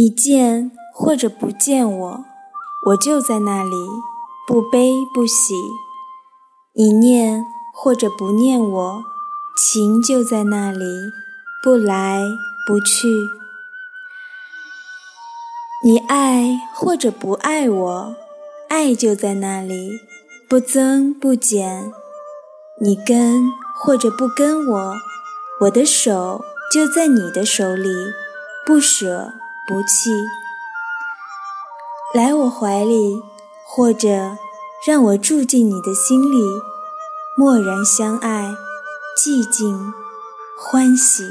你见或者不见我，我就在那里，不悲不喜；你念或者不念我，情就在那里，不来不去。你爱或者不爱我，爱就在那里，不增不减；你跟或者不跟我，我的手就在你的手里，不舍不弃。来我怀里，或者让我住进你的心里，默然相爱，寂静欢喜。